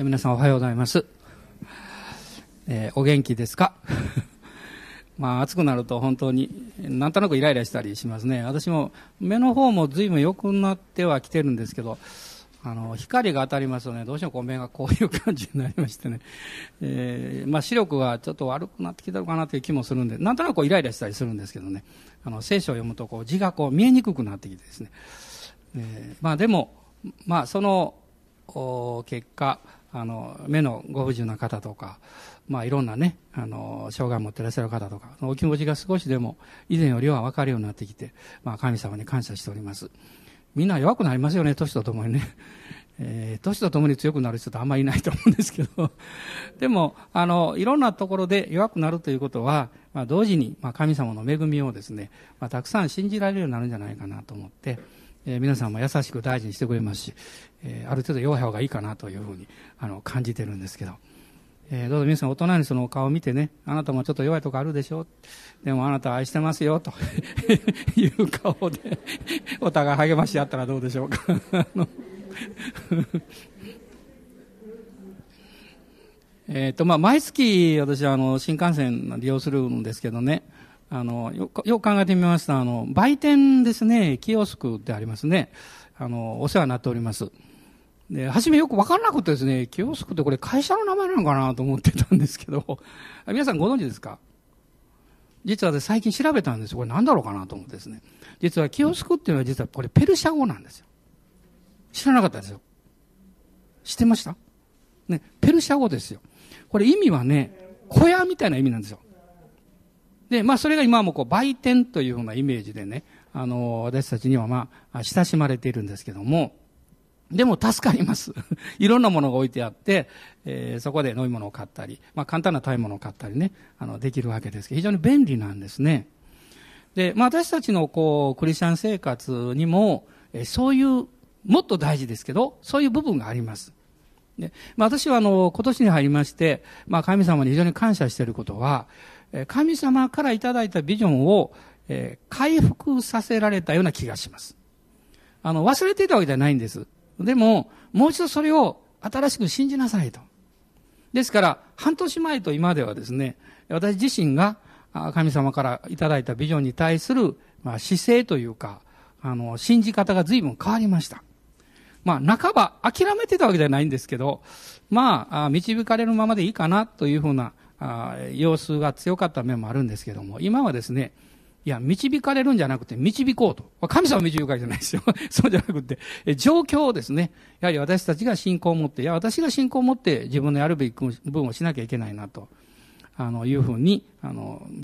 皆さんおはようございます。お元気ですか？まあ暑くなると本当になんとなくイライラしたりしますね。私も目の方も随分良くなってはきてるんですけど、光が当たりますとね、どうしてもこう目がこういう感じになりましてね、まあ視力がちょっと悪くなってきたのかなという気もするんで、なんとなくこうイライラしたりするんですけどね、聖書を読むとこう字がこう見えにくくなってきてですね、まあでも、まあその結果、目のご不自由な方とか、まあいろんなね、障害を持っていらっしゃる方とか、お気持ちが少しでも以前よりは分かるようになってきて、まあ神様に感謝しております。みんな弱くなりますよね、年とともにね。年とともに強くなる人ってあんまりいないと思うんですけど、でも、いろんなところで弱くなるということは、まあ同時に、まあ神様の恵みをですね、まあたくさん信じられるようになるんじゃないかなと思って、皆さんも優しく大事にしてくれますし、ある程度弱い方がいいかなというふうに感じてるんですけど、どうぞ皆さん大人にそのお顔を見てね、あなたもちょっと弱いとこあるでしょ、でもあなた愛してますよという顔でお互い励まし合ったらどうでしょうか。まあ毎月私は新幹線利用するんですけどね、よく考えてみました。売店ですね、キオスクってありますね。お世話になっております。で、初めよくわからなくてですね、キオスクってこれ会社の名前なのかなと思ってたんですけど、皆さんご存知ですか？実は最近調べたんですよ。これ何だろうかなと思ってですね。実はキオスクっていうのは実はこれペルシャ語なんですよ。知らなかったですよ。知ってました？ね、ペルシャ語ですよ。これ意味はね、小屋みたいな意味なんですよ。で、まあそれが今はもうこう売店というようなイメージでね、私たちにはまあ親しまれているんですけども、でも助かります。いろんなものが置いてあって、そこで飲み物を買ったり、まあ簡単な食べ物を買ったりね、できるわけですけど、非常に便利なんですね。で、まあ私たちのこう、クリスチャン生活にも、そういう、もっと大事ですけど、そういう部分があります。で、まあ私は今年に入りまして、まあ神様に非常に感謝していることは、神様からいただいたビジョンを回復させられたような気がします。忘れていたわけじゃないんです。でも、もう一度それを新しく信じなさいと。ですから、半年前と今ではですね、私自身が神様からいただいたビジョンに対する姿勢というか、信じ方が随分変わりました。まあ、半ば諦めてたわけじゃないんですけど、まあ、導かれるままでいいかなというふうな様子が強かった面もあるんですけども、今はですね、いや、導かれるんじゃなくて、導こうと。神様を導くわけじゃないですよ。そうじゃなくて、状況をですね、やはり私たちが信仰を持って、いや、私が信仰を持って自分のやるべき分をしなきゃいけないなと、いうふうに、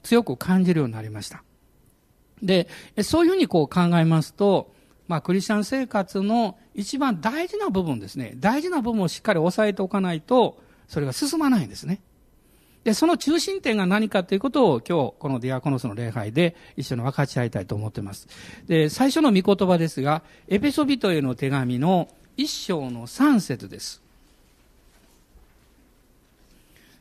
強く感じるようになりました。で、そういうふうにこう考えますと、まあ、クリスチャン生活の一番大事な部分ですね。大事な部分をしっかり押さえておかないと、それが進まないんですね。で、その中心点が何かということを今日このディアコノスの礼拝で一緒に分かち合いたいと思っています。で、最初の御言葉ですが、エペソビトへの手紙の1章の3節です。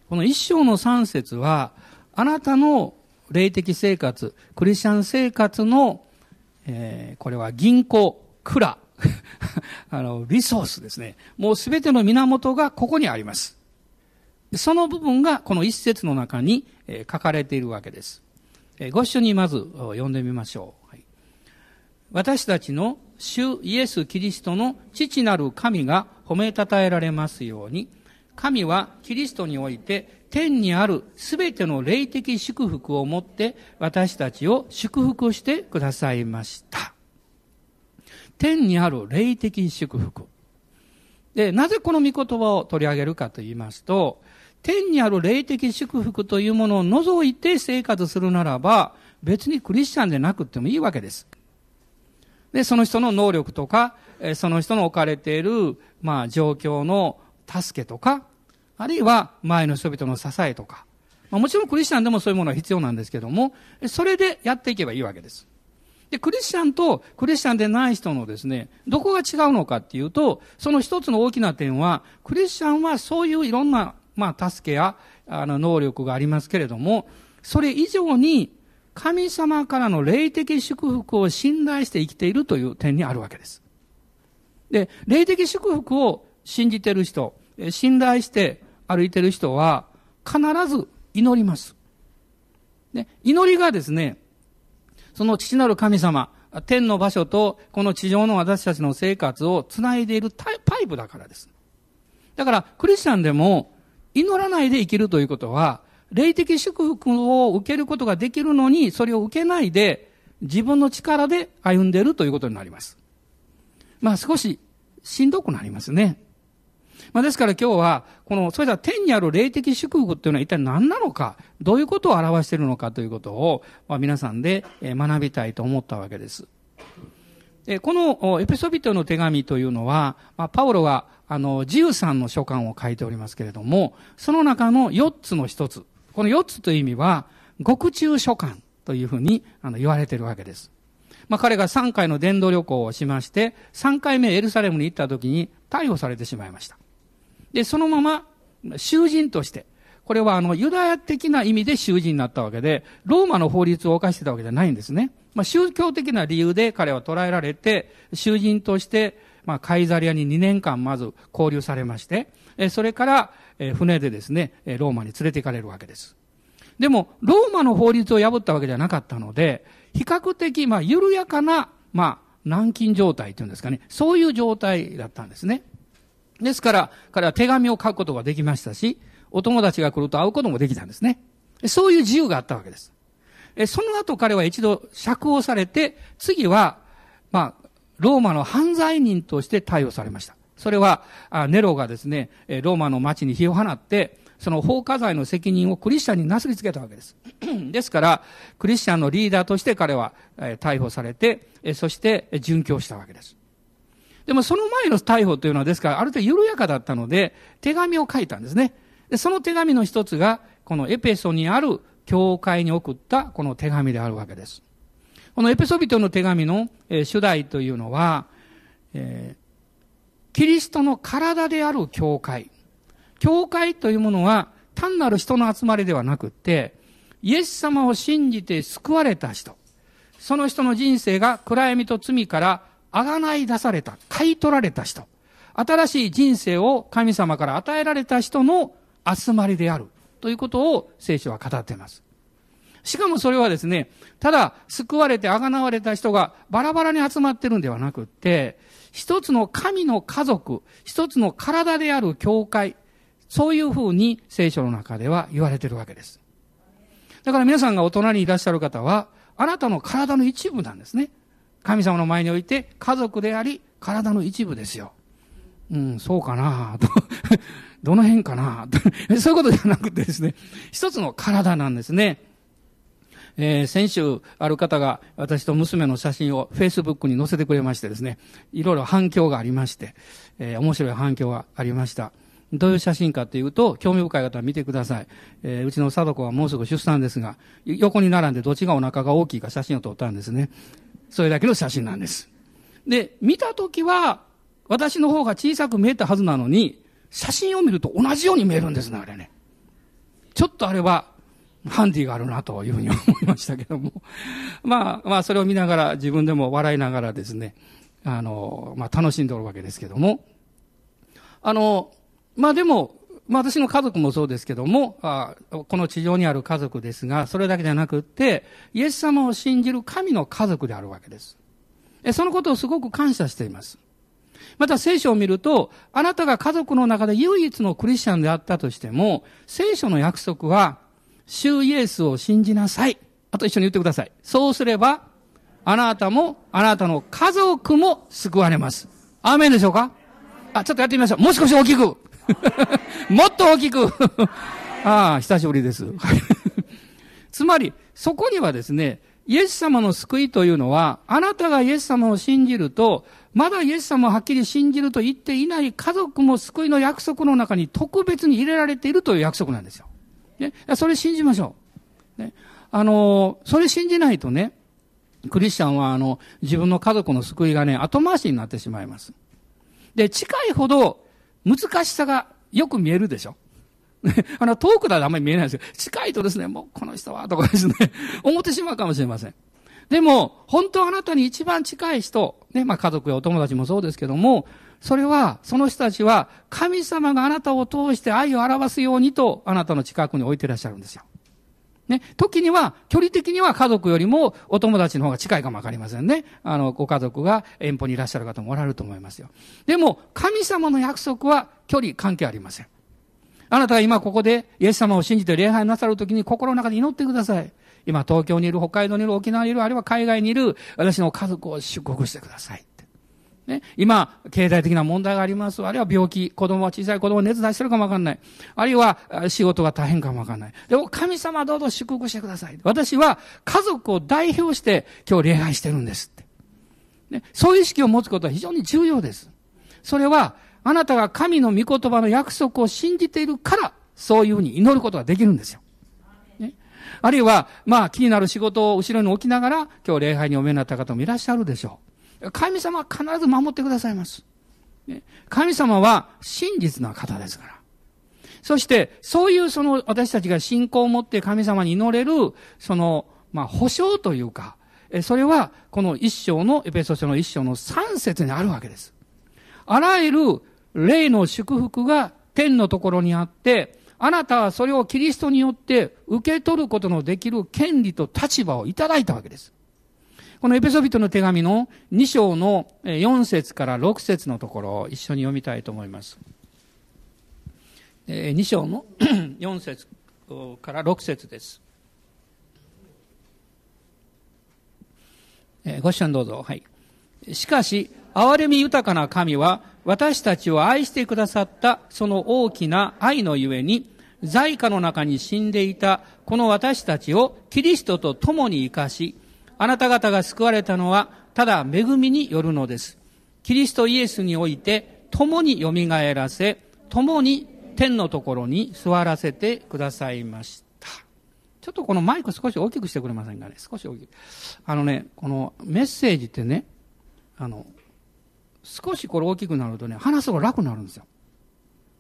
この1章の3節は、あなたの霊的生活、クリスチャン生活の、これは銀行、蔵、リソースですね。もうすべての源がここにあります。その部分がこの一節の中に書かれているわけです。ご一緒にまず読んでみましょう。はい、私たちの主イエス・キリストの父なる神が褒めたたえられますように、神はキリストにおいて天にあるすべての霊的祝福をもって私たちを祝福してくださいました。天にある霊的祝福。で、なぜこの御言葉を取り上げるかと言いますと、天にある霊的祝福というものを除いて生活するならば、別にクリスチャンでなくてもいいわけです。で、その人の能力とか、その人の置かれている、まあ、状況の助けとか、あるいは前の人々の支えとか、まあ、もちろんクリスチャンでもそういうものは必要なんですけども、それでやっていけばいいわけです。で、クリスチャンとクリスチャンでない人のですね、どこが違うのかっていうと、その一つの大きな点は、クリスチャンはそういういろんな、まあ、助けや、能力がありますけれども、それ以上に、神様からの霊的祝福を信頼して生きているという点にあるわけです。で、霊的祝福を信じている人、信頼して歩いてる人は必ず祈ります。ね、祈りがですね、その父なる神様、天の場所とこの地上の私たちの生活をつないでいるパイプだからです。だからクリスチャンでも祈らないで生きるということは、霊的祝福を受けることができるのに、それを受けないで自分の力で歩んでいるということになります。まあ少ししんどくなりますね。まあですから今日は、この、それでは天にある霊的祝福というのは一体何なのか、どういうことを表しているのかということを、まあ皆さんで学びたいと思ったわけです。このエペソビトの手紙というのは、まあ、パウロが13の書簡を書いておりますけれども、その中の4つの1つ、この4つという意味は、獄中書簡というふうに言われているわけです。まあ彼が3回の伝道旅行をしまして、3回目エルサレムに行った時に逮捕されてしまいました。で、そのまま囚人として、これはユダヤ的な意味で囚人になったわけで、ローマの法律を犯してたわけじゃないんですね。まあ宗教的な理由で彼は捕らえられて、囚人として、まあカイザリアに2年間まず拘留されまして、それから船でですね、ローマに連れて行かれるわけです。でも、ローマの法律を破ったわけじゃなかったので、比較的、まあ緩やかな、まあ軟禁状態というんですかね。そういう状態だったんですね。ですから、彼は手紙を書くことができましたし、お友達が来ると会うこともできたんですね。そういう自由があったわけです。その後彼は一度釈放されて、次は、まあ、ローマの犯罪人として逮捕されました。それは、ネロがですね、ローマの町に火を放って、その放火罪の責任をクリスチャンになすりつけたわけです。ですから、クリスチャンのリーダーとして彼は逮捕されて、そして殉教したわけです。でもその前の逮捕というのはですからある程度緩やかだったので手紙を書いたんですね。で、その手紙の一つがこのエペソにある教会に送ったこの手紙であるわけです。このエペソ人の手紙の主題というのは、キリストの体である教会。教会というものは単なる人の集まりではなくってイエス様を信じて救われた人。その人の人生が暗闇と罪から贖い出された、買い取られた人、新しい人生を神様から与えられた人の集まりであるということを聖書は語っています。しかもそれはですね、ただ救われて贖われた人がバラバラに集まってるんではなくって、一つの神の家族、一つの体である教会、そういうふうに聖書の中では言われているわけです。だから皆さんが大人にいらっしゃる方は、あなたの体の一部なんですね。神様の前において家族であり体の一部ですよ。うん、そうかなと。どの辺かなと。そういうことじゃなくてですね、一つの体なんですね。先週ある方が私と娘の写真を Facebook に載せてくれましてですね、いろいろ反響がありまして、面白い反響がありました。どういう写真かというと、興味深い方は見てください。うちの貞子はもうすぐ出産ですが、横に並んでどっちがお腹が大きいか写真を撮ったんですね。それだけの写真なんです。で、見たときは、私の方が小さく見えたはずなのに、写真を見ると同じように見えるんですね、あれね。ちょっとあれは、ハンディがあるなというふうに思いましたけども。まあ、それを見ながら、自分でも笑いながらですね、まあ、楽しんでおるわけですけども。まあでも、まあ私の家族もそうですけども、この地上にある家族ですが、それだけじゃなくって、イエス様を信じる神の家族であるわけです。そのことをすごく感謝しています。また聖書を見ると、あなたが家族の中で唯一のクリスチャンであったとしても、聖書の約束は、主イエスを信じなさい。あと一緒に言ってください。そうすれば、あなたも、あなたの家族も救われます。アーメンでしょうか？ちょっとやってみましょう。もう少し大きく。もっと大きくああ、久しぶりです。つまり、そこにはですね、イエス様の救いというのは、あなたがイエス様を信じると、まだイエス様をはっきり信じると言っていない家族も救いの約束の中に特別に入れられているという約束なんですよ。ね、それ信じましょう。ね、それ信じないとね、クリスチャンは自分の家族の救いがね、後回しになってしまいます。で、近いほど、難しさがよく見えるでしょ。遠くだとあんまり見えないですよ。近いとですね、もうこの人は、とかですね、思ってしまうかもしれません。でも、本当あなたに一番近い人、ね、まあ家族やお友達もそうですけども、それは、その人たちは神様があなたを通して愛を表すようにとあなたの近くに置いていらっしゃるんですよ。ね。時には、距離的には家族よりもお友達の方が近いかもわかりませんね。ご家族が遠方にいらっしゃる方もおられると思いますよ。でも、神様の約束は距離関係ありません。あなたが今ここでイエス様を信じて礼拝なさるときに心の中で祈ってください。今東京にいる、北海道にいる、沖縄にいる、あるいは海外にいる、私の家族を祝福してくださいって。ね。今、経済的な問題があります。あるいは病気、子供は小さい子供を熱出してるかもわかんない。あるいは仕事が大変かもわかんない。でも神様どうぞ祝福してください。私は家族を代表して今日礼拝してるんですって。ね。そういう意識を持つことは非常に重要です。それは、あなたが神の御言葉の約束を信じているから、そういうふうに祈ることができるんですよ。ね、あるいは、気になる仕事を後ろに置きながら、今日礼拝にお見えになった方もいらっしゃるでしょう。神様は必ず守ってくださいます。ね、神様は真実な方ですから。そして、そういう私たちが信仰を持って神様に祈れる、保証というか、それは、この一章の、エペソ書の一章の3節にあるわけです。あらゆる霊の祝福が天のところにあって、あなたはそれをキリストによって受け取ることのできる権利と立場をいただいたわけです。このエペソ人の手紙の2章の4節から6節のところを一緒に読みたいと思います。2章の4節から6節です。ご視聴どうぞ。はい。しかし、憐れみ豊かな神は、私たちを愛してくださったその大きな愛のゆえに、罪禍の中に死んでいたこの私たちをキリストと共に生かし、あなた方が救われたのはただ恵みによるのです。キリストイエスにおいて共によみがえらせ、共に天のところに座らせてくださいました。ちょっとこのマイク少し大きくしてくれませんかね。少し大きく。このメッセージってね、少しこれ大きくなるとね、話すのが楽になるんですよ。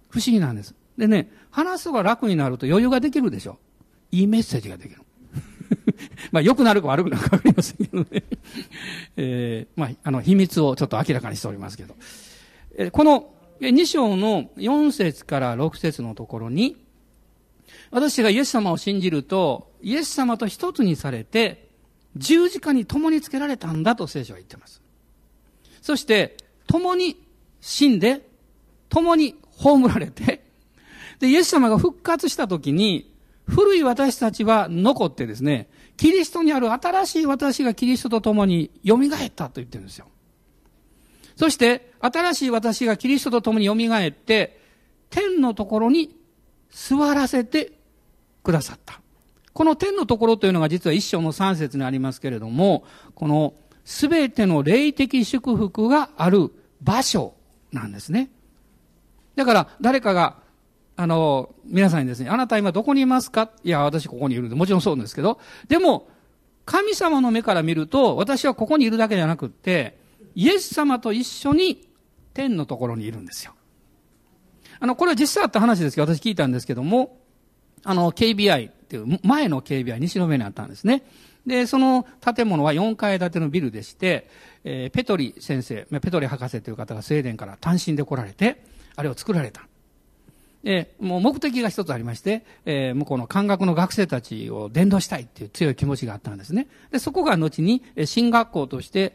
不思議なんです。でね、話すのが楽になると余裕ができるでしょ。いいメッセージができる。良くなるか悪くなるかわかりませんけどね。秘密をちょっと明らかにしておりますけど。この2章の4節から6節のところに、私がイエス様を信じると、イエス様と一つにされて、十字架に共につけられたんだと聖書は言ってます。そして、共に死んで、共に葬られて、で、イエス様が復活したときに、古い私たちは残ってですね、キリストにある新しい私がキリストと共に蘇ったと言ってるんですよ。そして、新しい私がキリストと共に蘇って、天のところに座らせてくださった。この天のところというのが実は一章の3節にありますけれども、この、すべての霊的祝福がある場所なんですね。だから、誰かが、皆さんにですね、あなた今どこにいますか？いや、私ここにいるんで、もちろんそうですけど、でも、神様の目から見ると、私はここにいるだけじゃなくって、イエス様と一緒に天のところにいるんですよ。これは実際あった話ですけど、私聞いたんですけども、KBI っていう、前の KBI、西の目にあったんですね。で、その建物は4階建てのビルでして、ペトリ先生、ペトリ博士という方がスウェーデンから単身で来られて、あれを作られた。もう目的が一つありまして、向こうの漢学の学生たちを伝道したいっていう強い気持ちがあったんですね。で、そこが後に進学校として、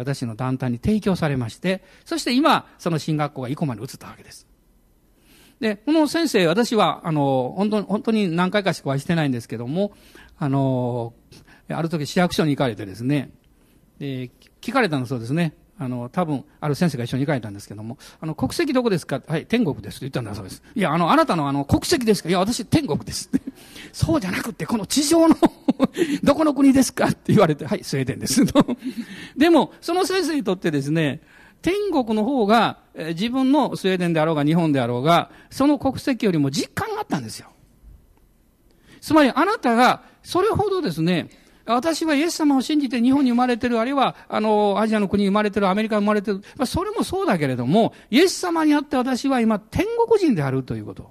私の団体に提供されまして、そして今、その進学校が生駒に移ったわけです。で、この先生、私は、本当に何回かしかお会いしてないんですけども、ある時市役所に行かれてですね、聞かれたのそうですね。多分、ある先生が一緒に行かれたんですけども、国籍どこですか？はい、天国ですと言ったんだそうです。いや、あなたの国籍ですか？いや、私天国ですって。そうじゃなくて、この地上の、どこの国ですかって言われて、はい、スウェーデンですと。でも、その先生にとってですね、天国の方が、自分のスウェーデンであろうが日本であろうが、その国籍よりも実感があったんですよ。つまり、あなたが、それほどですね、私はイエス様を信じて日本に生まれてる、あるいは、アジアの国に生まれてる、アメリカに生まれてる。それもそうだけれども、イエス様にあって私は今、天国人であるということ。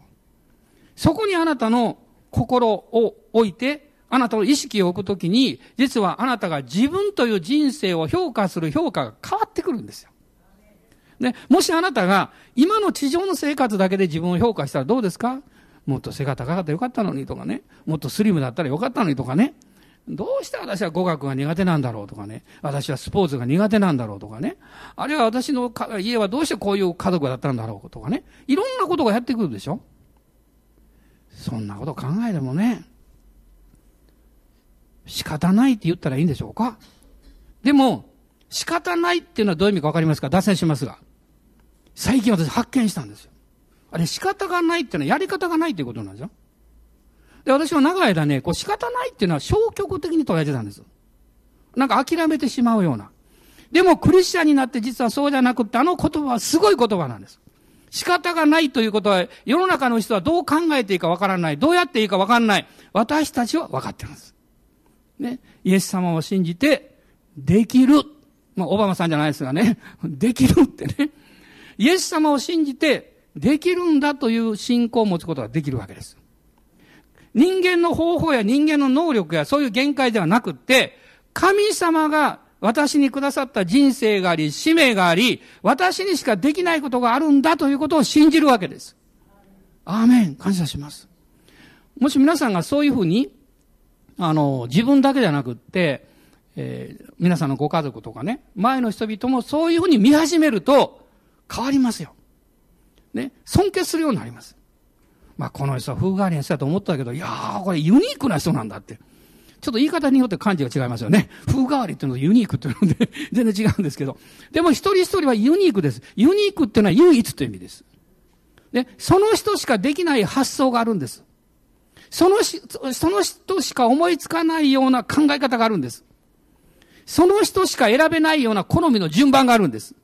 そこにあなたの心を置いて、あなたの意識を置くときに、実はあなたが自分という人生を評価する評価が変わってくるんですよ。ね、もしあなたが今の地上の生活だけで自分を評価したらどうですか？もっと背が高かったらよかったのにとかね、もっとスリムだったらよかったのにとかね、どうして私は語学が苦手なんだろうとかね、私はスポーツが苦手なんだろうとかね、あるいは私の家はどうしてこういう家族だったんだろうとかね、いろんなことがやってくるでしょ。そんなこと考えてもね、仕方ないって言ったらいいんでしょうか。でも仕方ないっていうのはどういう意味かわかりますか？脱線しますが、最近私発見したんですよ。あれ、仕方がないっていうのはやり方がないっていうことなんですよ。で、私は長い間ね、こう仕方ないっていうのは消極的に捉えてたんです。なんか諦めてしまうような。でもクリスチャンになって実はそうじゃなくって、あの言葉はすごい言葉なんです。仕方がないということは、世の中の人はどう考えていいかわからない。どうやっていいかわからない。私たちはわかってます。ね。イエス様を信じて、できる。まあ、オバマさんじゃないですがね。できるってね。イエス様を信じて、できるんだという信仰を持つことができるわけです。人間の方法や人間の能力やそういう限界ではなくって、神様が私にくださった人生があり、使命があり、私にしかできないことがあるんだということを信じるわけです。アーメン。感謝します。もし皆さんがそういうふうに、自分だけじゃなくって、皆さんのご家族とかね、前の人々もそういうふうに見始めると変わりますよ。ね、尊敬するようになります。まあ、この人は風変わりな人だと思ったけど、いやー、これユニークな人なんだって。ちょっと言い方によって漢字が違いますよね。風変わりっていうのとユニークっていうので、全然違うんですけど。でも一人一人はユニークです。ユニークっていうのは唯一という意味です。で、その人しかできない発想があるんです。その人しか思いつかないような考え方があるんです。その人しか選べないような好みの順番があるんです。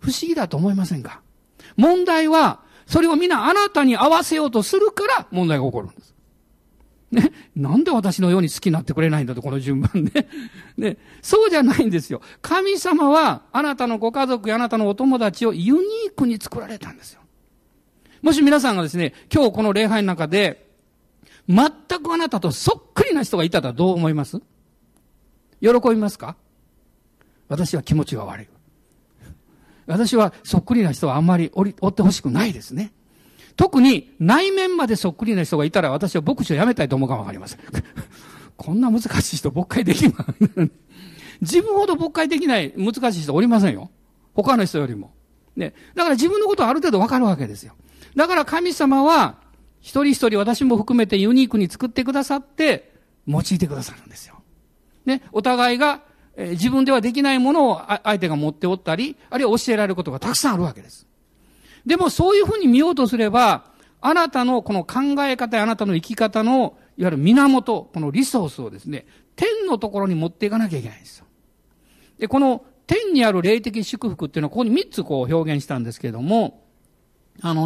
不思議だと思いませんか？問題は、それをみんなあなたに合わせようとするから問題が起こるんです。ね。なんで私のように好きになってくれないんだと、この順番で。ね。そうじゃないんですよ。神様は、あなたのご家族やあなたのお友達をユニークに作られたんですよ。もし皆さんがですね、今日この礼拝の中で、全くあなたとそっくりな人がいたらどう思います？喜びますか？私は気持ちが悪い。私はそっくりな人はあんまりおってほしくないですね。特に内面までそっくりな人がいたら私は牧師をやめたいと思うかもわかりません。こんな難しい人牧会できます。自分ほど牧会できない難しい人おりませんよ。他の人よりも。ね。だから自分のことはある程度わかるわけですよ。だから神様は一人一人私も含めてユニークに作ってくださって用いてくださるんですよ。ね。お互いが自分ではできないものを相手が持っておったり、あるいは教えられることがたくさんあるわけです。でもそういうふうに見ようとすれば、あなたのこの考え方やあなたの生き方の、いわゆる源、このリソースをですね、天のところに持っていかなきゃいけないんですよ。で、この天にある霊的祝福っていうのは、ここに3つこう表現したんですけれども、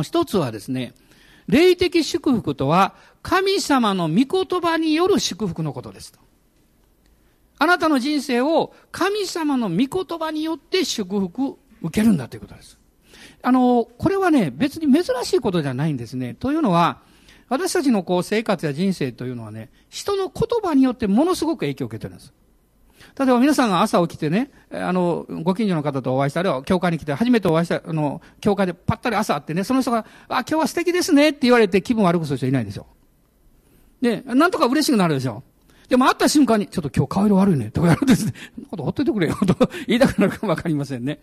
一つはですね、霊的祝福とは、神様の御言葉による祝福のことですと。あなたの人生を神様の御言葉によって祝福受けるんだということです。これはね、別に珍しいことじゃないんですね。というのは、私たちのこう生活や人生というのはね、人の言葉によってものすごく影響を受けてるんです。例えば皆さんが朝起きてね、ご近所の方とお会いした、あるいは教会に来て、初めてお会いした、教会でパッタリ朝会ってね、その人が、あ、今日は素敵ですねって言われて気分悪くする人いないでしょ。で、なんとか嬉しくなるでしょ。でも会った瞬間に、ちょっと今日顔色悪いね、とかやるんですね。ほっといてくれよ、と言いたくなるかもわかりませんね。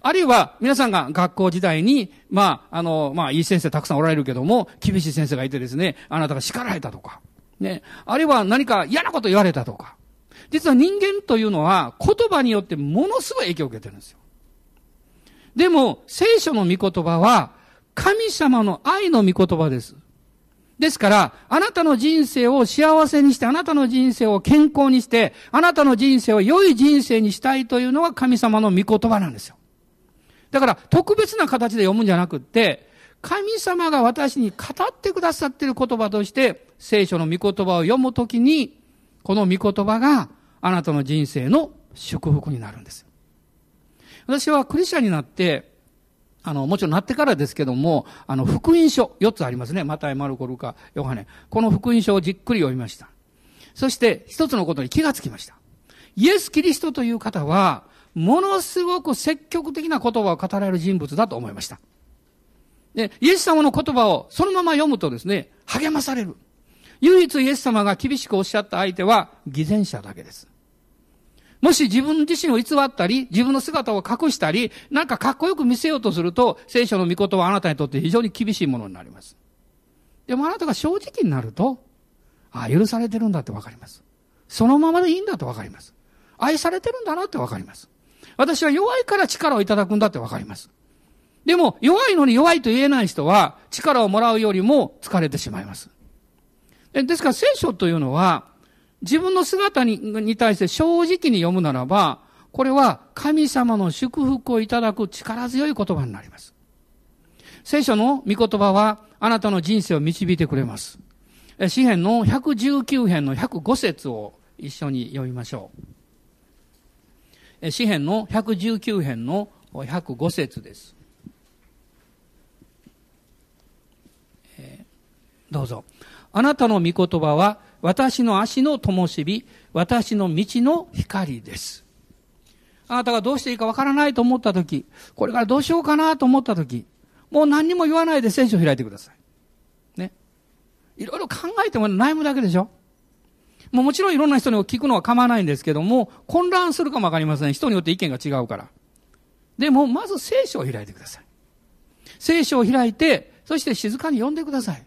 あるいは、皆さんが学校時代に、いい先生たくさんおられるけども、厳しい先生がいてですね、あなたが叱られたとか、ね。あるいは何か嫌なこと言われたとか。実は人間というのは、言葉によってものすごい影響を受けてるんですよ。でも、聖書の御言葉は、神様の愛の御言葉です。ですから、あなたの人生を幸せにして、あなたの人生を健康にして、あなたの人生を良い人生にしたいというのが神様の御言葉なんですよ。だから、特別な形で読むんじゃなくって、神様が私に語ってくださっている言葉として、聖書の御言葉を読むときに、この御言葉があなたの人生の祝福になるんです。私はクリスチャンになって、もちろんなってからですけども、福音書、4つありますね。マタイ、マルコ、ルカ、ヨハネ。この福音書をじっくり読みました。そして、一つのことに気がつきました。イエス・キリストという方は、ものすごく積極的な言葉を語られる人物だと思いました。で、イエス様の言葉をそのまま読むとですね、励まされる。唯一イエス様が厳しくおっしゃった相手は偽善者だけです。もし自分自身を偽ったり、自分の姿を隠したり、なんかかっこよく見せようとすると、聖書の御言葉はあなたにとって非常に厳しいものになります。でもあなたが正直になると、ああ、許されてるんだってわかります。そのままでいいんだとわかります。愛されてるんだなってわかります。私は弱いから力をいただくんだってわかります。でも、弱いのに弱いと言えない人は、力をもらうよりも疲れてしまいます。ですから聖書というのは、自分の姿に対して正直に読むならば、これは神様の祝福をいただく力強い言葉になります。聖書の御言葉はあなたの人生を導いてくれます。詩編の119編の105節を一緒に読みましょう。詩編の119編の105節です。どうぞ。あなたの御言葉は私の足の灯火、私の道の光です。あなたがどうしていいかわからないと思ったとき、これからどうしようかなと思ったとき、もう何にも言わないで聖書を開いてください。ね。いろいろ考えても悩むだけでしょ。もうもちろんいろんな人に聞くのは構わないんですけども、混乱するかもわかりません。人によって意見が違うから。でも、まず聖書を開いてください。聖書を開いて、そして静かに読んでください。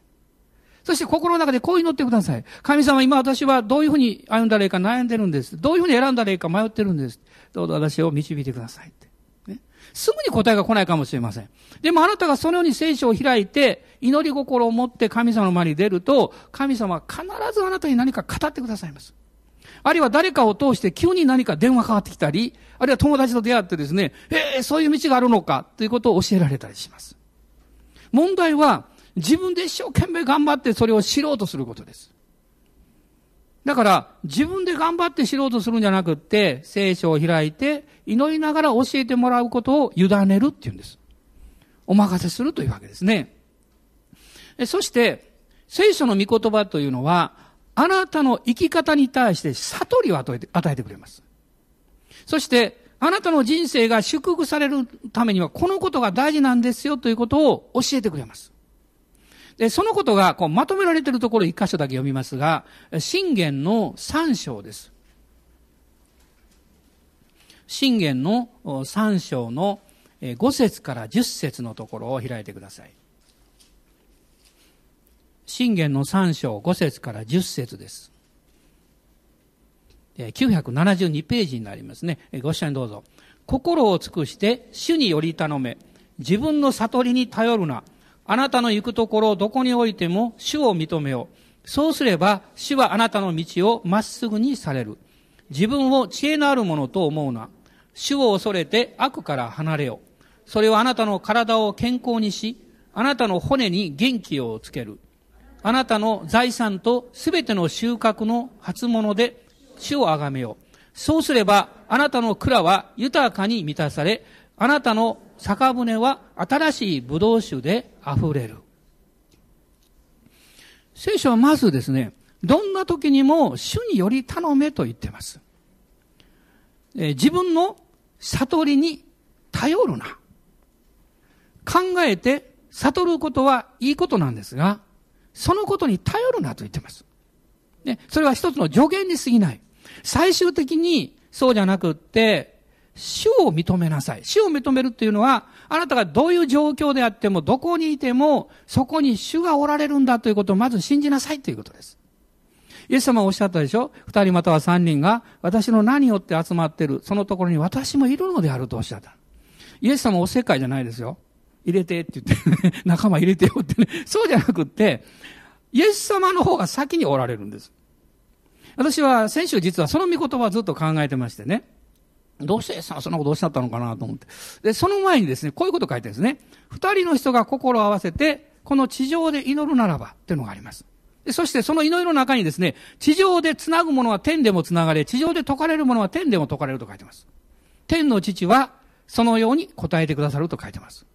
そして心の中でこう祈ってください。神様、今私はどういうふうに歩んだらいいか悩んでるんです。どういうふうに選んだらいいか迷ってるんです。どうぞ私を導いてくださいって、ね。すぐに答えが来ないかもしれません。でもあなたがそのように聖書を開いて、祈り心を持って神様の前に出ると、神様は必ずあなたに何か語ってくださいます。あるいは誰かを通して急に何か電話かかってきたり、あるいは友達と出会ってですね、そういう道があるのかということを教えられたりします。問題は、自分で一生懸命頑張ってそれを知ろうとすることです。だから自分で頑張って知ろうとするんじゃなくって、聖書を開いて祈りながら教えてもらうことを委ねるっていうんです。お任せするというわけですね。そして聖書の御言葉というのは、あなたの生き方に対して悟りを与えてくれます。そしてあなたの人生が祝福されるためにはこのことが大事なんですよということを教えてくれます。で、そのことがこうまとめられているところを一箇所だけ読みますが、箴言の3章です。箴言の3章の5節から10節のところを開いてください。箴言の3章5節から10節です。972ページになりますね。ご一緒にどうぞ。心を尽くして主により頼め。自分の悟りに頼るな。あなたの行くところをどこにおいても主を認めよう。そうすれば主はあなたの道をまっすぐにされる。自分を知恵のあるものと思うな。主を恐れて悪から離れよう。それはあなたの体を健康にし、あなたの骨に元気をつける。あなたの財産とすべての収穫の初物で主をあがめよう。そうすればあなたの蔵は豊かに満たされ、あなたの酒舟は新しいブドウ酒で溢れる。聖書はまずですね、どんな時にも主により頼めと言ってます。自分の悟りに頼るな。考えて悟ることはいいことなんですが、そのことに頼るなと言ってます。ね、それは一つの助言に過ぎない。最終的にそうじゃなくって、主を認めなさい。主を認めるというのは、あなたがどういう状況であっても、どこにいても、そこに主がおられるんだということをまず信じなさいということです。イエス様はおっしゃったでしょ。二人または三人が、私の名によって集まっている、そのところに私もいるのであるとおっしゃった。イエス様はおせっかいじゃないですよ。入れてって言って、ね、仲間入れてよってね。そうじゃなくって、イエス様の方が先におられるんです。私は先週実はその御言葉をずっと考えてましてね。どうしてイエス様はそんなことをおっしゃったのかなと思って。で、その前にですね、こういうこと書いてるんですね。二人の人が心を合わせて、この地上で祈るならば、というのがあります。で、そしてその祈りの中にですね、地上で繋ぐものは天でも繋がれ、地上で解かれるものは天でも解かれると書いてます。天の父は、そのように答えてくださると書いてます。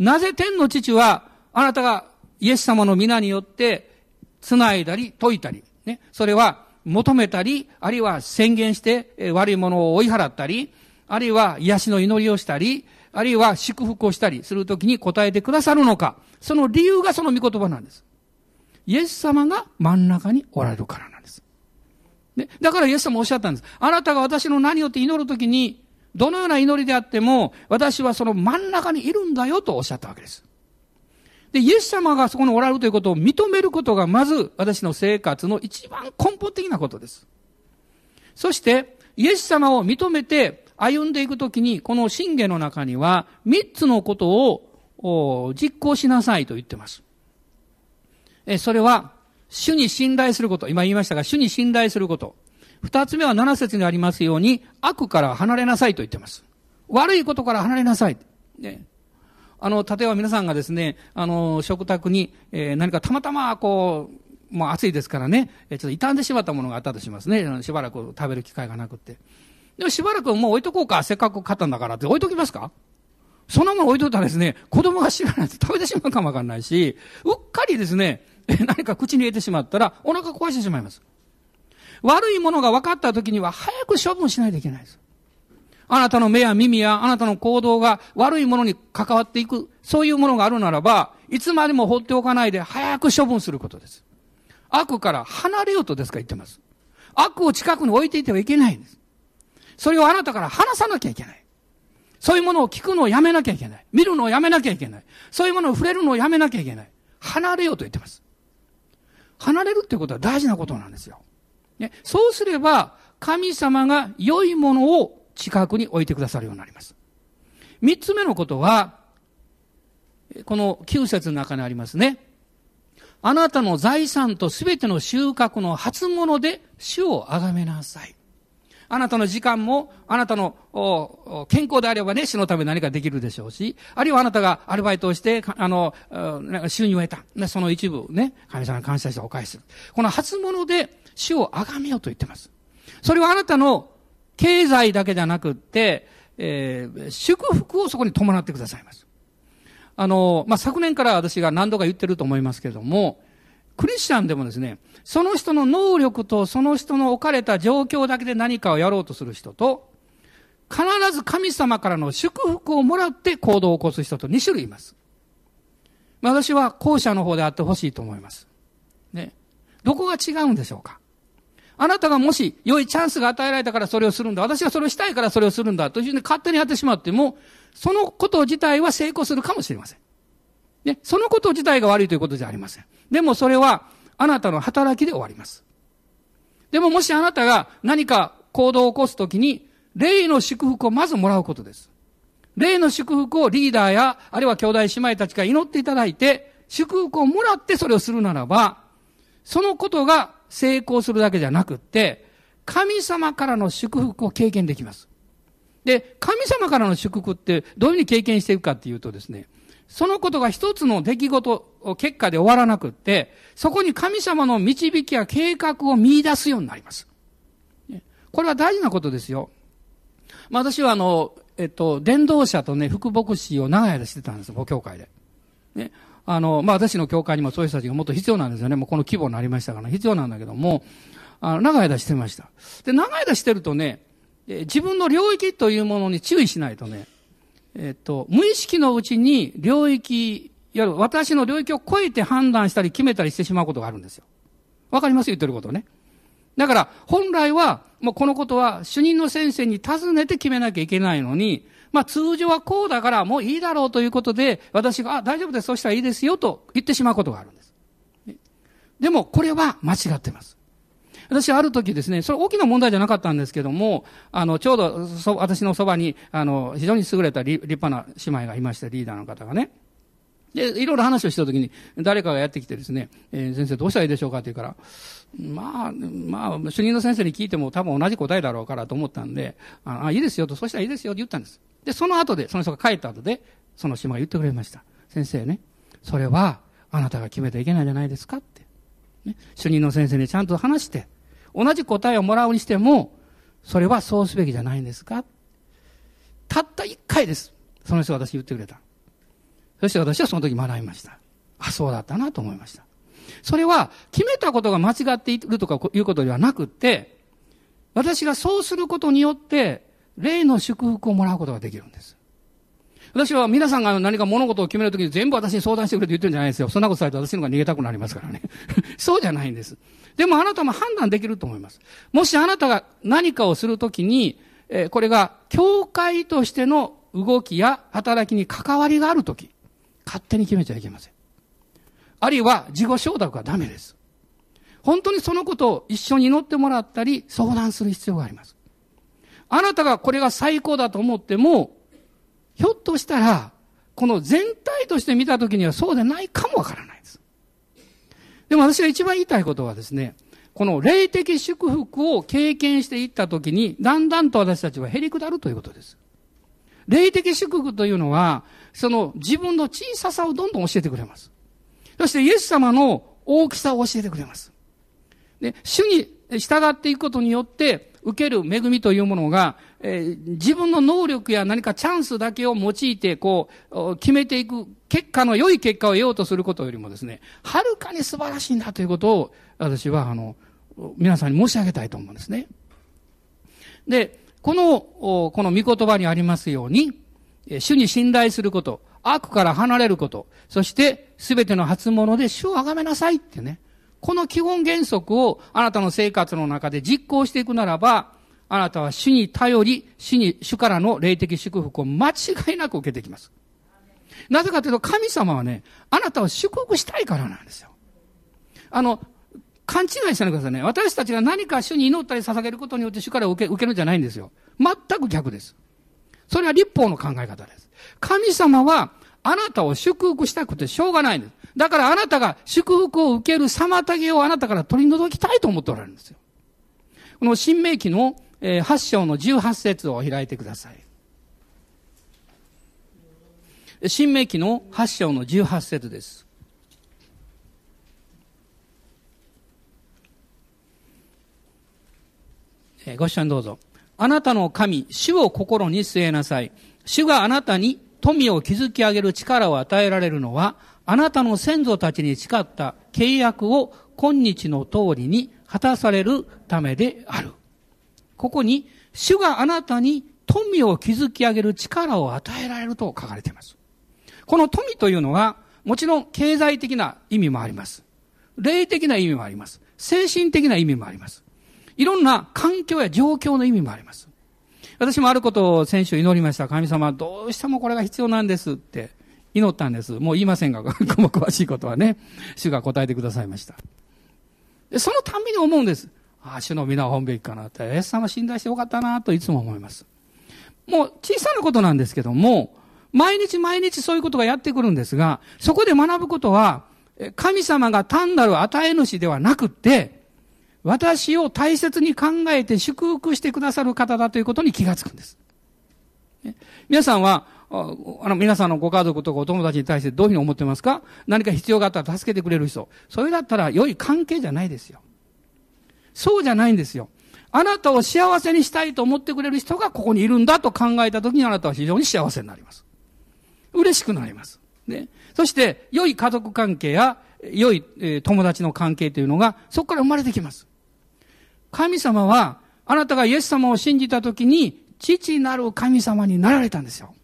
なぜ天の父は、あなたがイエス様の皆によって、繋いだり、解いたり、ね、それは、求めたり、あるいは宣言して悪いものを追い払ったり、あるいは癒しの祈りをしたり、あるいは祝福をしたりするときに答えてくださるのか、その理由がその御言葉なんです。イエス様が真ん中におられるからなんです。で、だからイエス様おっしゃったんです。あなたが私の名によって祈るときに、どのような祈りであっても、私はその真ん中にいるんだよとおっしゃったわけです。で、イエス様がそこにおられるということを認めることが、まず私の生活の一番根本的なことです。そして、イエス様を認めて歩んでいくときに、この箴言の中には、3つのことを実行しなさいと言ってます。それは、主に信頼すること。今言いましたが、主に信頼すること。2つ目は7節にありますように、悪から離れなさいと言ってます。悪いことから離れなさい。ね、例えば皆さんがですね、食卓に、何かたまたまこう、もう暑いですからね、ちょっと傷んでしまったものがあったとしますね。しばらく食べる機会がなくって。でもしばらくもう置いとこうか、せっかく買ったんだからって置いときますか？そんなもの置いといたらですね、子供が知らないと食べてしまうかもわかんないし、うっかりですね、何か口に入れてしまったらお腹壊してしまいます。悪いものが分かった時には早く処分しないといけないです。あなたの目や耳やあなたの行動が悪いものに関わっていく、そういうものがあるならば、いつまでも放っておかないで早く処分することです。悪から離れようとですか言ってます。悪を近くに置いていてはいけないんです。それをあなたから離さなきゃいけない。そういうものを聞くのをやめなきゃいけない。見るのをやめなきゃいけない。そういうものを触れるのをやめなきゃいけない。離れようと言ってます。離れるってことは大事なことなんですよ。ね、そうすれば、神様が良いものを近くに置いてくださるようになります。3つ目のことは、この9節の中にありますね。あなたの財産とすべての収穫の初物で主を崇めなさい。あなたの時間も、あなたの健康であればね、主のため何かできるでしょうし、あるいはあなたがアルバイトをして、収入を得た。その一部をね、神様に感謝してお返しする。この初物で主を崇めようと言ってます。それはあなたの経済だけじゃなくって、祝福をそこに伴ってくださいます。昨年から私が何度か言ってると思いますけれども、クリスチャンでもですね、その人の能力とその人の置かれた状況だけで何かをやろうとする人と、必ず神様からの祝福をもらって行動を起こす人と2種類います。私は後者の方であってほしいと思います。ね。どこが違うんでしょうか？あなたがもし良いチャンスが与えられたからそれをするんだ。私はそれをしたいからそれをするんだ。というふうに勝手にやってしまっても、そのこと自体は成功するかもしれません。ね、そのこと自体が悪いということじゃありません。でもそれはあなたの働きで終わります。でももしあなたが何か行動を起こすときに、霊の祝福をまずもらうことです。霊の祝福をリーダーや、あるいは兄弟姉妹たちから祈っていただいて、祝福をもらってそれをするならば、そのことが成功するだけじゃなくって、神様からの祝福を経験できます。で、神様からの祝福ってどういうふうに経験していくかっていうとですね、そのことが一つの出来事、結果で終わらなくって、そこに神様の導きや計画を見出すようになります。これは大事なことですよ。私は伝道者とね、副牧師を長い間してたんですよ、母教会で。ね。私の教会にもそういう人たちがもっと必要なんですよね。もうこの規模になりましたから、必要なんだけども、長い間してました。で、長い間してるとね、自分の領域というものに注意しないとね、無意識のうちに領域、私の領域を超えて判断したり決めたりしてしまうことがあるんですよ。わかります？言ってることね。だから、本来は、もうこのことは主任の先生に尋ねて決めなきゃいけないのに、通常はこうだからもういいだろうということで、私が、大丈夫です、そうしたらいいですよと言ってしまうことがあるんです。でも、これは間違ってます。私はある時ですね、それ大きな問題じゃなかったんですけども、ちょうど、私のそばに、非常に優れた立派な姉妹がいまして、リーダーの方がね。で、いろいろ話をした時に、誰かがやってきてですね、先生どうしたらいいでしょうかって言うから、主任の先生に聞いても多分同じ答えだろうからと思ったんで、いいですよと、そうしたらいいですよって言ったんです。で、その後で、その人が帰った後で、その姉妹が言ってくれました。先生ね、それは、あなたが決めていけないじゃないですかって。ね、主任の先生にちゃんと話して、同じ答えをもらうにしても、それはそうすべきじゃないんですか？たった1回です。その人が私言ってくれた。そして私はその時学びました。あ、そうだったなと思いました。それは決めたことが間違っているとかいうことではなくって、私がそうすることによって、霊の祝福をもらうことができるんです。私は皆さんが何か物事を決めるときに全部私に相談してくれと言ってるんじゃないですよ。そんなことされたら私の方が逃げたくなりますからね。そうじゃないんです。でもあなたも判断できると思います。もしあなたが何かをするときに、これが教会としての動きや働きに関わりがあるとき、勝手に決めちゃいけません。あるいは自己承諾はダメです。本当にそのことを一緒に祈ってもらったり相談する必要があります。あなたがこれが最高だと思っても、ひょっとしたら、この全体として見たときにはそうでないかもわからないです。でも私が一番言いたいことはですね、この霊的祝福を経験していったときに、だんだんと私たちは減り下るということです。霊的祝福というのは、その自分の小ささをどんどん教えてくれます。そしてイエス様の大きさを教えてくれます。で、主に従っていくことによって、受ける恵みというものが、自分の能力や何かチャンスだけを用いてこう決めていく結果の良い結果を得ようとすることよりもですね、はるかに素晴らしいんだということを私は皆さんに申し上げたいと思うんですね。で、この御言葉にありますように、主に信頼すること、悪から離れること、そしてすべての初物で主を崇めなさいってね。この基本原則をあなたの生活の中で実行していくならば、あなたは主に頼り、主からの霊的祝福を間違いなく受けていきます。なぜかというと、神様はね、あなたを祝福したいからなんですよ。勘違いしないでくださいね。私たちが何か主に祈ったり捧げることによって主から受けるんじゃないんですよ。全く逆です。それは律法の考え方です。神様は、あなたを祝福したくてしょうがないんです。だからあなたが祝福を受ける妨げをあなたから取り除きたいと思っておられるんですよ。この申命記の8章の18節を開いてください。申命記の8章の18節です。ご一緒にどうぞ。あなたの神、主を心に据えなさい。主があなたに富を築き上げる力を与えられるのは、あなたの先祖たちに誓った契約を今日の通りに果たされるためである。ここに、主があなたに富を築き上げる力を与えられると書かれています。この富というのは、もちろん経済的な意味もあります。霊的な意味もあります。精神的な意味もあります。いろんな環境や状況の意味もあります。私もあることを先週祈りました。神様、どうしてもこれが必要なんですって祈ったんです。もう言いませんが、詳しいことはね、主が答えてくださいました。で、そのたんびに思うんです。ああ、主の皆を褒めべきかなって、イエス様信頼してよかったなといつも思います。もう小さなことなんですけども、毎日毎日そういうことがやってくるんですが、そこで学ぶことは、神様が単なる与え主ではなくって、私を大切に考えて祝福してくださる方だということに気がつくんです。皆さんは、皆さんのご家族とかお友達に対してどういうふうに思ってますか？何か必要があったら助けてくれる人。それだったら良い関係じゃないですよ。そうじゃないんですよ。あなたを幸せにしたいと思ってくれる人がここにいるんだと考えたときにあなたは非常に幸せになります。嬉しくなります。ね。そして、良い家族関係や良い友達の関係というのがそこから生まれてきます。神様は、あなたがイエス様を信じたときに、父なる神様になられたんですよ。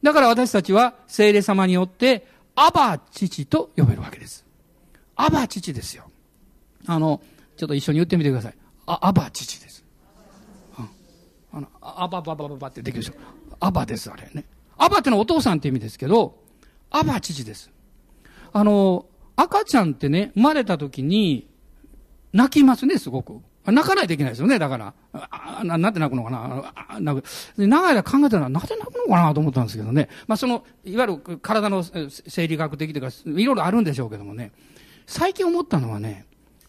だから私たちは、聖霊様によって、アバ父と呼べるわけです。アバ父ですよ。ちょっと一緒に言ってみてください。アバ父です。アバババババってできるでしょ。アバです、あれね。アバってのはお父さんって意味ですけど、アバ父です。赤ちゃんってね、生まれたときに、泣きますね、すごく。泣かないといけないですよね、だから。なんで泣くのかな泣く。長い間考えたら、なんで泣くのかなと思ったんですけどね。まあ、いわゆる体の生理学的というか、いろいろあるんでしょうけどもね。最近思ったのはね、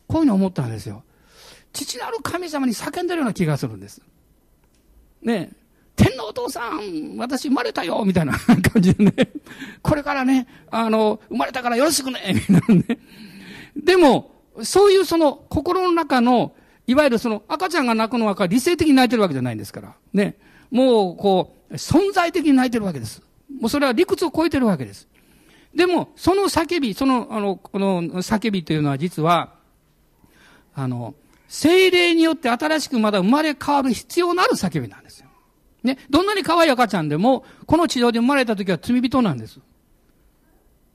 こういうの思ったんですよ。父なる神様に叫んでるような気がするんです。ねえ。天皇お父さん、私生まれたよみたいな感じでね。これからね、生まれたからよろしくねみたいなね。でも、そういう心の中の、いわゆる赤ちゃんが泣くのは理性的に泣いてるわけじゃないんですから。ね。もう存在的に泣いてるわけです。もうそれは理屈を超えてるわけです。でも、その叫び、この叫びというのは実は、聖霊によって新しくまだ生まれ変わる必要のある叫びなんですよ。ね、どんなに可愛い赤ちゃんでも、この地上で生まれた時は罪人なんです。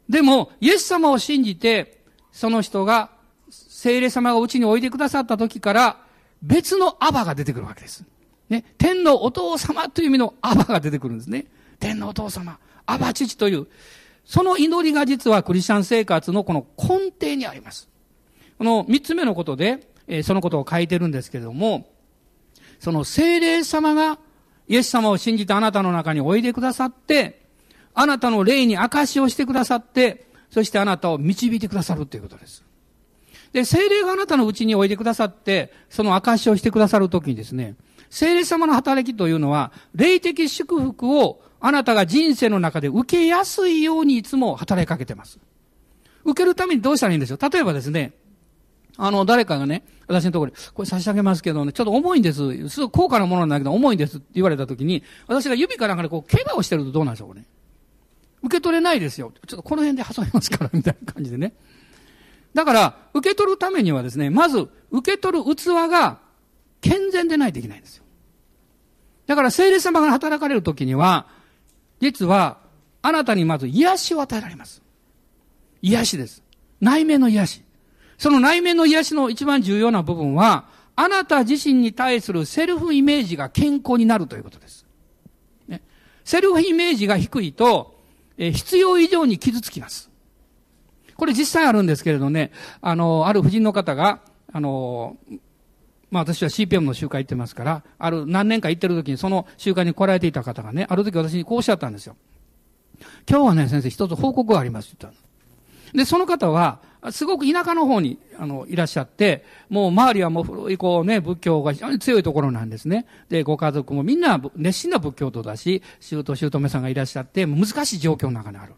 でも、イエス様を信じて、その人が、聖霊様がうちにおいでくださった時から、別のアバが出てくるわけです。ね、天のお父様という意味のアバが出てくるんですね。天のお父様、アバ父という、その祈りが実はクリスチャン生活のこの根底にあります。この三つ目のことで、そのことを書いてるんですけれども、その聖霊様がイエス様を信じてあなたの中においでくださって、あなたの霊に証しをしてくださって、そしてあなたを導いてくださるということです。で、聖霊があなたのうちにおいでくださって、その証しをしてくださるときにですね、聖霊様の働きというのは、霊的祝福をあなたが人生の中で受けやすいようにいつも働きかけてます。受けるためにどうしたらいいんでしょう。例えばですね、誰かがね、私のところに、これ差し上げますけどね、ちょっと重いんです。すごい高価なものなんだけど、重いんですって言われたときに、私が指かなんかでこう、怪我をしてるとどうなんでしょう、これ。受け取れないですよ。ちょっとこの辺で挟みますから、みたいな感じでね。だから、受け取るためにはですね、まず、受け取る器が健全でないといけないんですよ。だから、聖霊様が働かれるときには、実は、あなたにまず癒しを与えられます。癒しです。内面の癒し。その内面の癒しの一番重要な部分は、あなた自身に対するセルフイメージが健康になるということです。ね、セルフイメージが低いと、必要以上に傷つきます。これ実際あるんですけれどね、ある婦人の方が、まあ私は CPM の集会行ってますから、ある何年か行ってる時にその集会に来られていた方がね、ある時私にこうおっしゃったんですよ。今日はね、先生一つ報告がありますって言ったの。で、その方は、すごく田舎の方に、いらっしゃって、もう周りはもう古いこうね、仏教が非常に強いところなんですね。で、ご家族もみんな熱心な仏教徒だし、姑さんがいらっしゃって、難しい状況の中にある。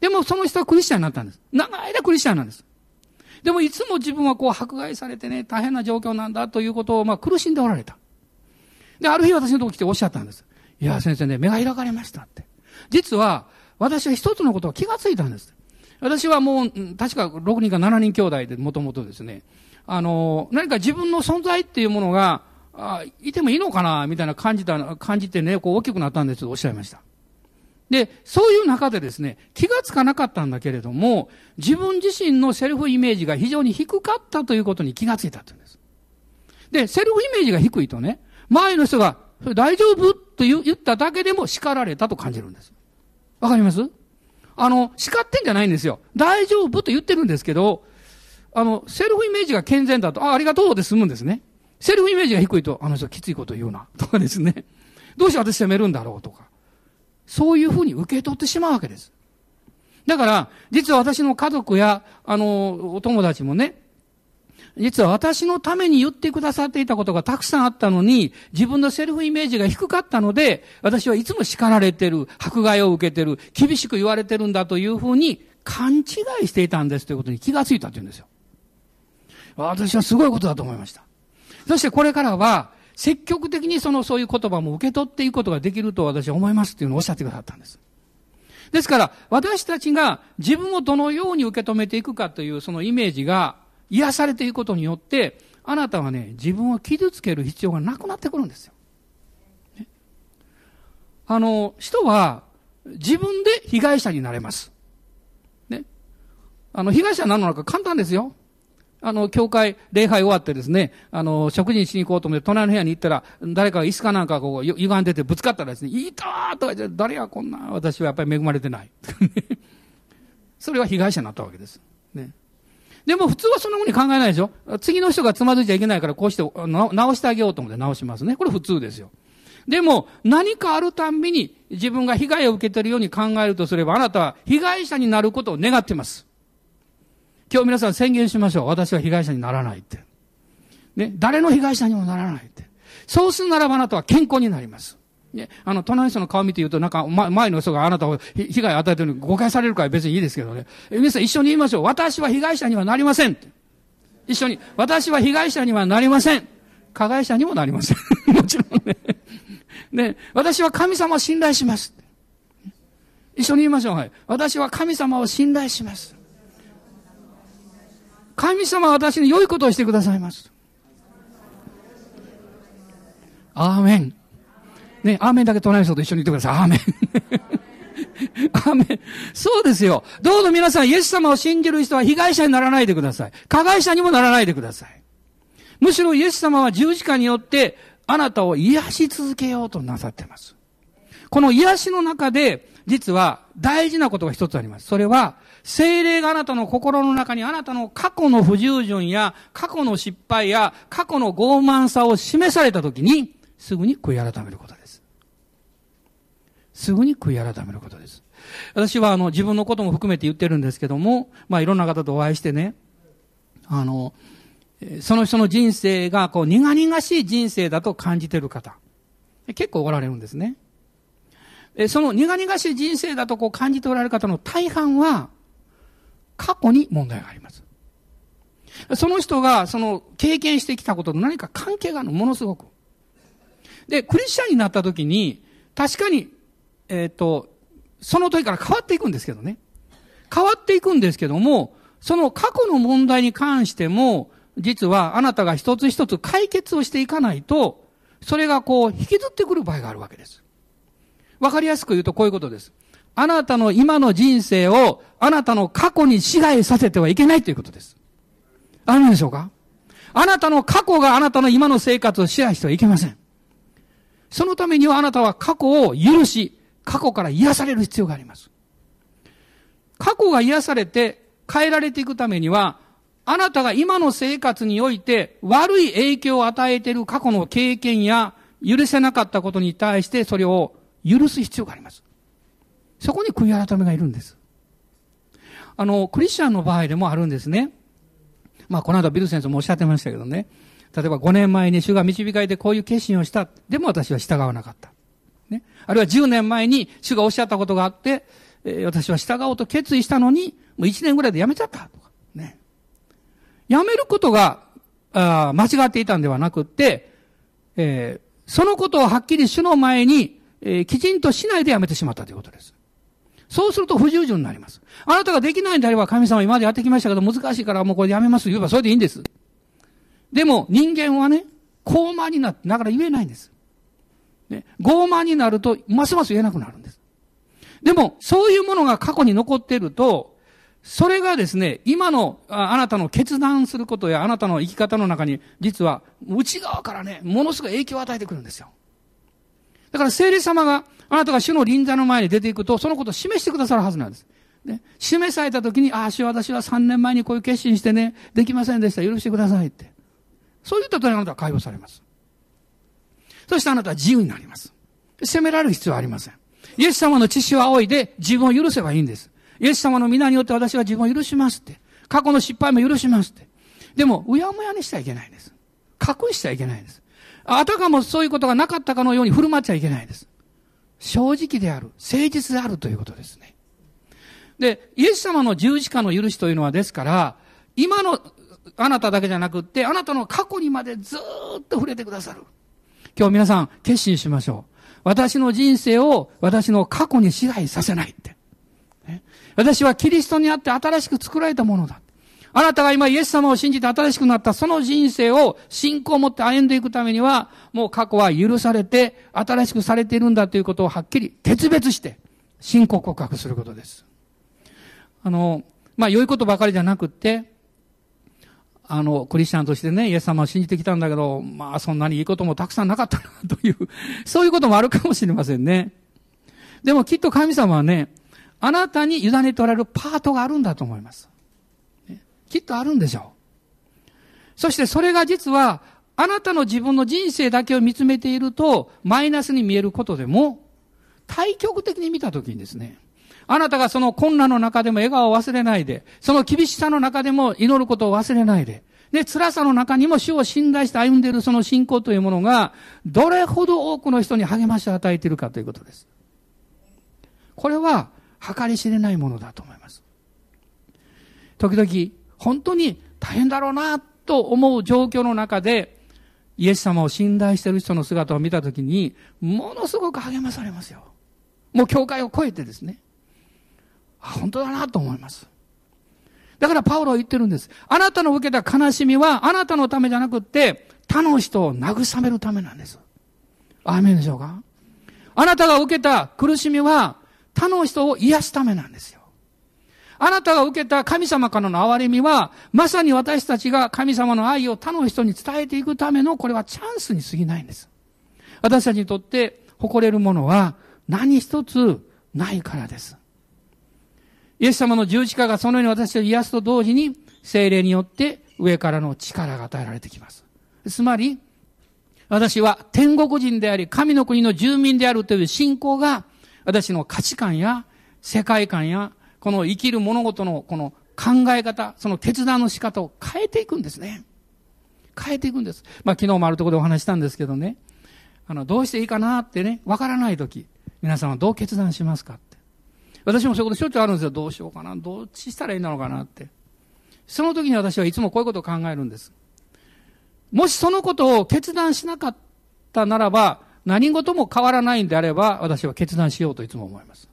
でもその人はクリスチャンになったんです。長い間クリスチャンなんです。でもいつも自分はこう迫害されてね、大変な状況なんだということを、まあ苦しんでおられた。で、ある日私のとこ来ておっしゃったんです。いや、先生ね、目が開かれましたって。実は、私は一つのことを気がついたんです。私はもう、確か6人か7人兄弟でもともとですね、何か自分の存在っていうものが、いてもいいのかな、みたいな感じてね、こう大きくなったんですとおっしゃいました。で、そういう中でですね、気がつかなかったんだけれども、自分自身のセルフイメージが非常に低かったということに気がついたって言うんです。で、セルフイメージが低いとね、周りの人が、それ大丈夫と言っただけでも叱られたと感じるんです。わかります？叱ってんじゃないんですよ。大丈夫と言ってるんですけど、セルフイメージが健全だと、ありがとうで済むんですね。セルフイメージが低いと、あの人きついこと言うな、とかですね。どうして私責めるんだろうとか。そういうふうに受け取ってしまうわけです。だから、実は私の家族や、お友達もね、実は私のために言ってくださっていたことがたくさんあったのに、自分のセルフイメージが低かったので、私はいつも叱られてる、迫害を受けてる、厳しく言われてるんだというふうに勘違いしていたんですということに気がついたというんですよ。私はすごいことだと思いました。そしてこれからは、積極的にそういう言葉も受け取っていくことができると私は思いますっていうのをおっしゃってくださったんです。ですから、私たちが自分をどのように受け止めていくかというそのイメージが、癒されていくことによって、あなたはね、自分を傷つける必要がなくなってくるんですよ。ね、人は自分で被害者になれます。ね。被害者になるのか簡単ですよ。教会、礼拝終わってですね、食事しに行こうと思って、隣の部屋に行ったら、誰かが椅子かなんかこう、歪んでてぶつかったらですね、いたーとか言って、誰やこんな、私はやっぱり恵まれてない。それは被害者になったわけです。ね。でも普通はそんな風に考えないでしょ。次の人がつまずいちゃいけないからこうして直してあげようと思って直しますね。これ普通ですよ。でも何かあるたんびに自分が被害を受けているように考えるとすればあなたは被害者になることを願っています。今日皆さん宣言しましょう。私は被害者にならないって。ね。誰の被害者にもならないって。そうするならばあなたは健康になります。ね。隣の人の顔見て言うとなんか前の人があなたを被害を与えているのに誤解されるから別にいいですけどね。皆さん一緒に言いましょう。私は被害者にはなりません。一緒に。私は被害者にはなりません。加害者にもなりません。もちろんね。ね。私は神様を信頼します。一緒に言いましょう。はい。私は神様を信頼します。神様は私に良いことをしてくださいます。アーメン。ね、アーメンだけ隣の人と一緒に言ってください。アーメン。アーメン。そうですよ。どうぞ皆さん、イエス様を信じる人は被害者にならないでください。加害者にもならないでください。むしろイエス様は十字架によってあなたを癒し続けようとなさっています。この癒しの中で、実は大事なことが一つあります。それは、聖霊があなたの心の中にあなたの過去の不従順や過去の失敗や過去の傲慢さを示されたときに、すぐに悔い改めることです。すぐに悔い改めることです。私は自分のことも含めて言ってるんですけども、いろんな方とお会いしてね、その人の人生がこう苦々しい人生だと感じてる方、結構おられるんですね。その苦々しい人生だとこう感じておられる方の大半は過去に問題があります。その人がその経験してきたことと何か関係があるの、ものすごく。で、クリスチャンになった時に確かに、その時から変わっていくんですけどね。変わっていくんですけども、その過去の問題に関しても実はあなたが一つ一つ解決をしていかないと、それがこう引きずってくる場合があるわけです。わかりやすく言うとこういうことです。あなたの今の人生をあなたの過去に支配させてはいけないということです。あるんでしょうか？あなたの過去があなたの今の生活を支配してはいけません。そのためにはあなたは過去を許し、過去から癒される必要があります。過去が癒されて変えられていくためには、あなたが今の生活において悪い影響を与えている過去の経験や許せなかったことに対してそれを許す必要があります。そこに悔い改めがいるんです。クリスチャンの場合でもあるんですね。この間ビル先生もおっしゃってましたけどね。例えば5年前に主が導かれてこういう決心をした。でも私は従わなかった。ね。あるいは10年前に主がおっしゃったことがあって、私は従おうと決意したのに、もう1年ぐらいでやめちゃったとか。ね。やめることが、間違っていたんではなくって、そのことをはっきり主の前に、きちんとしないでやめてしまったということです。そうすると不従順になります。あなたができないんであれば、神様今までやってきましたけど難しいからもうこれやめますと言えばそれでいいんです。でも人間はね、傲慢になってだから言えないんです。ね、傲慢になるとますます言えなくなるんです。でもそういうものが過去に残っていると、それがですね、今のあなたの決断することやあなたの生き方の中に実は内側からね、ものすごい影響を与えてくるんですよ。だから聖霊様が、あなたが主の臨座の前に出ていくと、そのことを示してくださるはずなんです。ね、示されたときに、主は私は3年前にこういう決心してね、できませんでした。許してくださいって。そう言ったとあなたは解放されます。そしてあなたは自由になります。責められる必要はありません。イエス様の父を仰いで自分を許せばいいんです。イエス様の皆によって私は自分を許しますって。過去の失敗も許しますって。でも、うやむやにしちゃいけないんです。隠しちゃいけないんです。あたかもそういうことがなかったかのように振る舞っちゃいけないです。正直である、誠実であるということですね。で、イエス様の十字架の許しというのはですから、今のあなただけじゃなくって、あなたの過去にまでずーっと触れてくださる。今日皆さん、決心しましょう。私の人生を私の過去に支配させないって。ね、私はキリストにあって新しく作られたものだ。あなたが今イエス様を信じて新しくなったその人生を信仰を持って歩んでいくためには、もう過去は許されて新しくされているんだということをはっきり決別して信仰告白することです。良いことばかりじゃなくって、クリスチャンとしてね、イエス様を信じてきたんだけど、そんなにいいこともたくさんなかったなという、そういうこともあるかもしれませんね。でもきっと神様はね、あなたに委ねておられるパートがあるんだと思います。きっとあるんでしょう。そしてそれが実はあなたの自分の人生だけを見つめているとマイナスに見えることでも、対極的に見たときにですね、あなたがその困難の中でも笑顔を忘れないで、その厳しさの中でも祈ることを忘れないで、で辛さの中にも主を信頼して歩んでいるその信仰というものがどれほど多くの人に励ましを与えているかということです。これは計り知れないものだと思います。時々本当に大変だろうなと思う状況の中で、イエス様を信頼している人の姿を見たときに、ものすごく励まされますよ。もう教会を超えてですね。本当だなと思います。だからパウロは言ってるんです。あなたの受けた悲しみはあなたのためじゃなくって、他の人を慰めるためなんです。アーメンでしょうか？あなたが受けた苦しみは他の人を癒すためなんですよ。あなたが受けた神様からの憐れみは、まさに私たちが神様の愛を他の人に伝えていくための、これはチャンスに過ぎないんです。私たちにとって誇れるものは何一つないからです。イエス様の十字架がそのように私を癒すと同時に、聖霊によって上からの力が与えられてきます。つまり、私は天国人であり、神の国の住民であるという信仰が、私の価値観や世界観や、この生きる物事のこの考え方、その決断の仕方を変えていくんですね。変えていくんです。まあ昨日もあるところでお話したんですけどね、どうしていいかなってね、わからないとき、皆さんはどう決断しますかって。私もそういうことしょっちゅうあるんですよ。どうしようかな、どっちしたらいいんだろうかなって。その時に私はいつもこういうことを考えるんです。もしそのことを決断しなかったならば、何事も変わらないんであれば、私は決断しようといつも思います。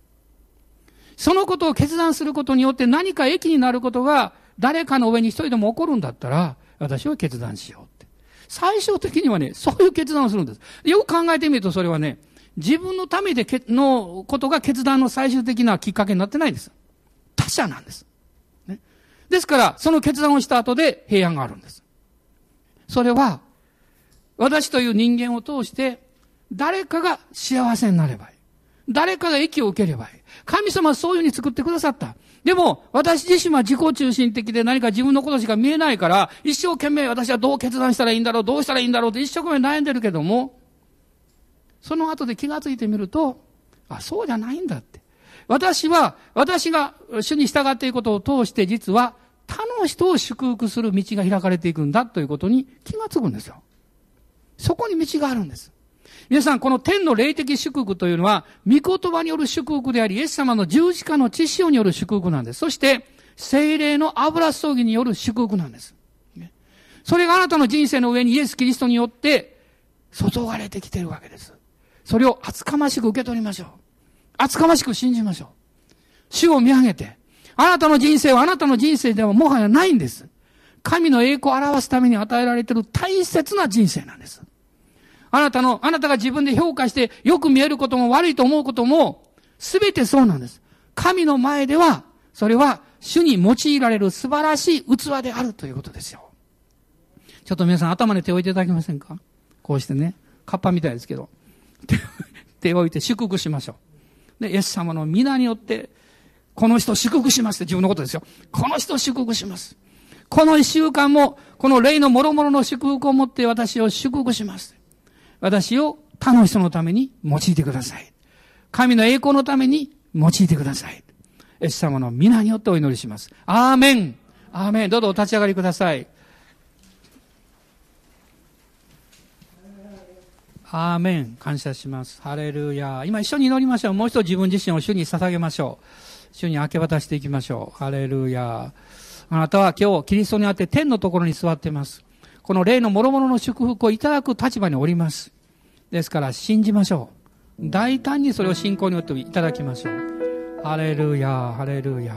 そのことを決断することによって何か益になることが誰かの上に一人でも起こるんだったら、私は決断しようって。最終的にはね、そういう決断をするんです。よく考えてみるとそれはね、自分のためでのことが決断の最終的なきっかけになってないんです。他者なんです。ね、ですから、その決断をした後で平安があるんです。それは、私という人間を通して、誰かが幸せになればいい。誰かが益を受ければいい。神様はそういうふうに作ってくださった。でも、私自身は自己中心的で何か自分のことしか見えないから、一生懸命私はどう決断したらいいんだろう、どうしたらいいんだろうって一生懸命悩んでるけども、その後で気がついてみると、あ、そうじゃないんだって。私が主に従っていくことを通して、実は他の人を祝福する道が開かれていくんだということに気がつくんですよ。そこに道があるんです。皆さん、この天の霊的祝福というのは、御言葉による祝福であり、イエス様の十字架の血潮による祝福なんです。そして、聖霊の油注ぎによる祝福なんです。それがあなたの人生の上にイエス・キリストによって、注がれてきているわけです。それを厚かましく受け取りましょう。厚かましく信じましょう。主を見上げて、あなたの人生はあなたの人生ではもはやないんです。神の栄光を表すために与えられている大切な人生なんです。あなたが自分で評価してよく見えることも悪いと思うことも、すべてそうなんです。神の前では、それは主に用いられる素晴らしい器であるということですよ。ちょっと皆さん頭に手を置いていただけませんか？こうしてね、カッパみたいですけど、手を置いて祝福しましょう。で、イエス様の皆によって、この人祝福しますって自分のことですよ。この人祝福します。この一週間も、この霊の諸々の祝福を持って私を祝福します。私を他の人のために用いてください。神の栄光のために用いてください。イエス様の皆によってお祈りします。アーメン。アーメン。どうぞお立ち上がりください。アーメン。感謝します。ハレルヤ。今一緒に祈りましょう。もう一度自分自身を主に捧げましょう。主に明け渡していきましょう。ハレルヤ。あなたは今日キリストにあって天のところに座っています。この霊の諸々の祝福をいただく立場におります。ですから信じましょう。大胆にそれを信仰によっていただきましょう。ハレルヤ、ハレルヤ。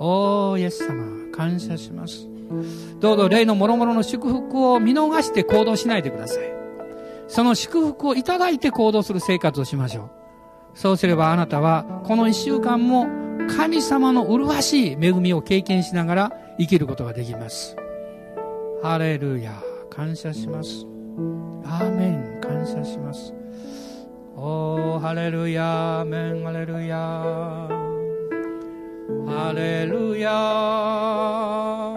おー、イエス様、感謝します。どうぞ霊の諸々の祝福を見逃して行動しないでください。その祝福をいただいて行動する生活をしましょう。そうすればあなたはこの一週間も神様の麗しい恵みを経験しながら生きることができます。ハレルヤ、感謝します。アーメン、感謝します。おー、ハレルヤ、アーメン、ハレルヤ。ハレルヤ、ア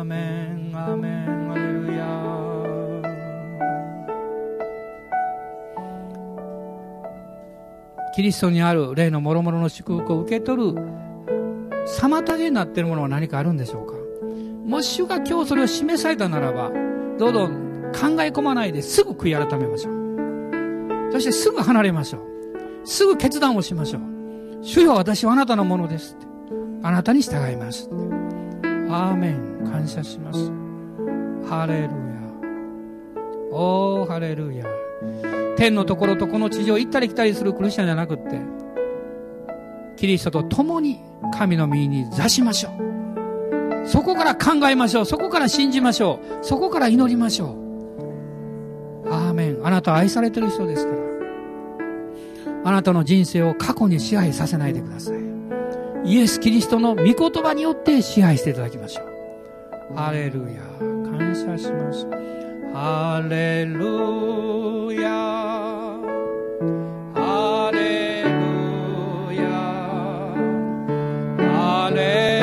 ーメン、アーメン、ハレルヤ。キリストにある霊の諸々の祝福を受け取る妨げになっているものは何かあるんでしょうか？もし主が今日それを示されたならば、どうぞ考え込まないですぐ悔い改めましょう。そしてすぐ離れましょう。すぐ決断をしましょう。主よ、私はあなたのものですって。あなたに従いますって。アーメン。感謝します。ハレルヤ。おー、ハレルヤ。天のところとこの地上行ったり来たりするクリスチャンじゃなくって、キリストと共に神の御に座しましょう。そこから考えましょう。そこから信じましょう。そこから祈りましょう。アーメン。あなたは愛されている人ですから。あなたの人生を過去に支配させないでください。イエス・キリストの御言葉によって支配していただきましょう。ハレルヤ、感謝します。ハレルヤ、ハレルヤ、ハレルヤ、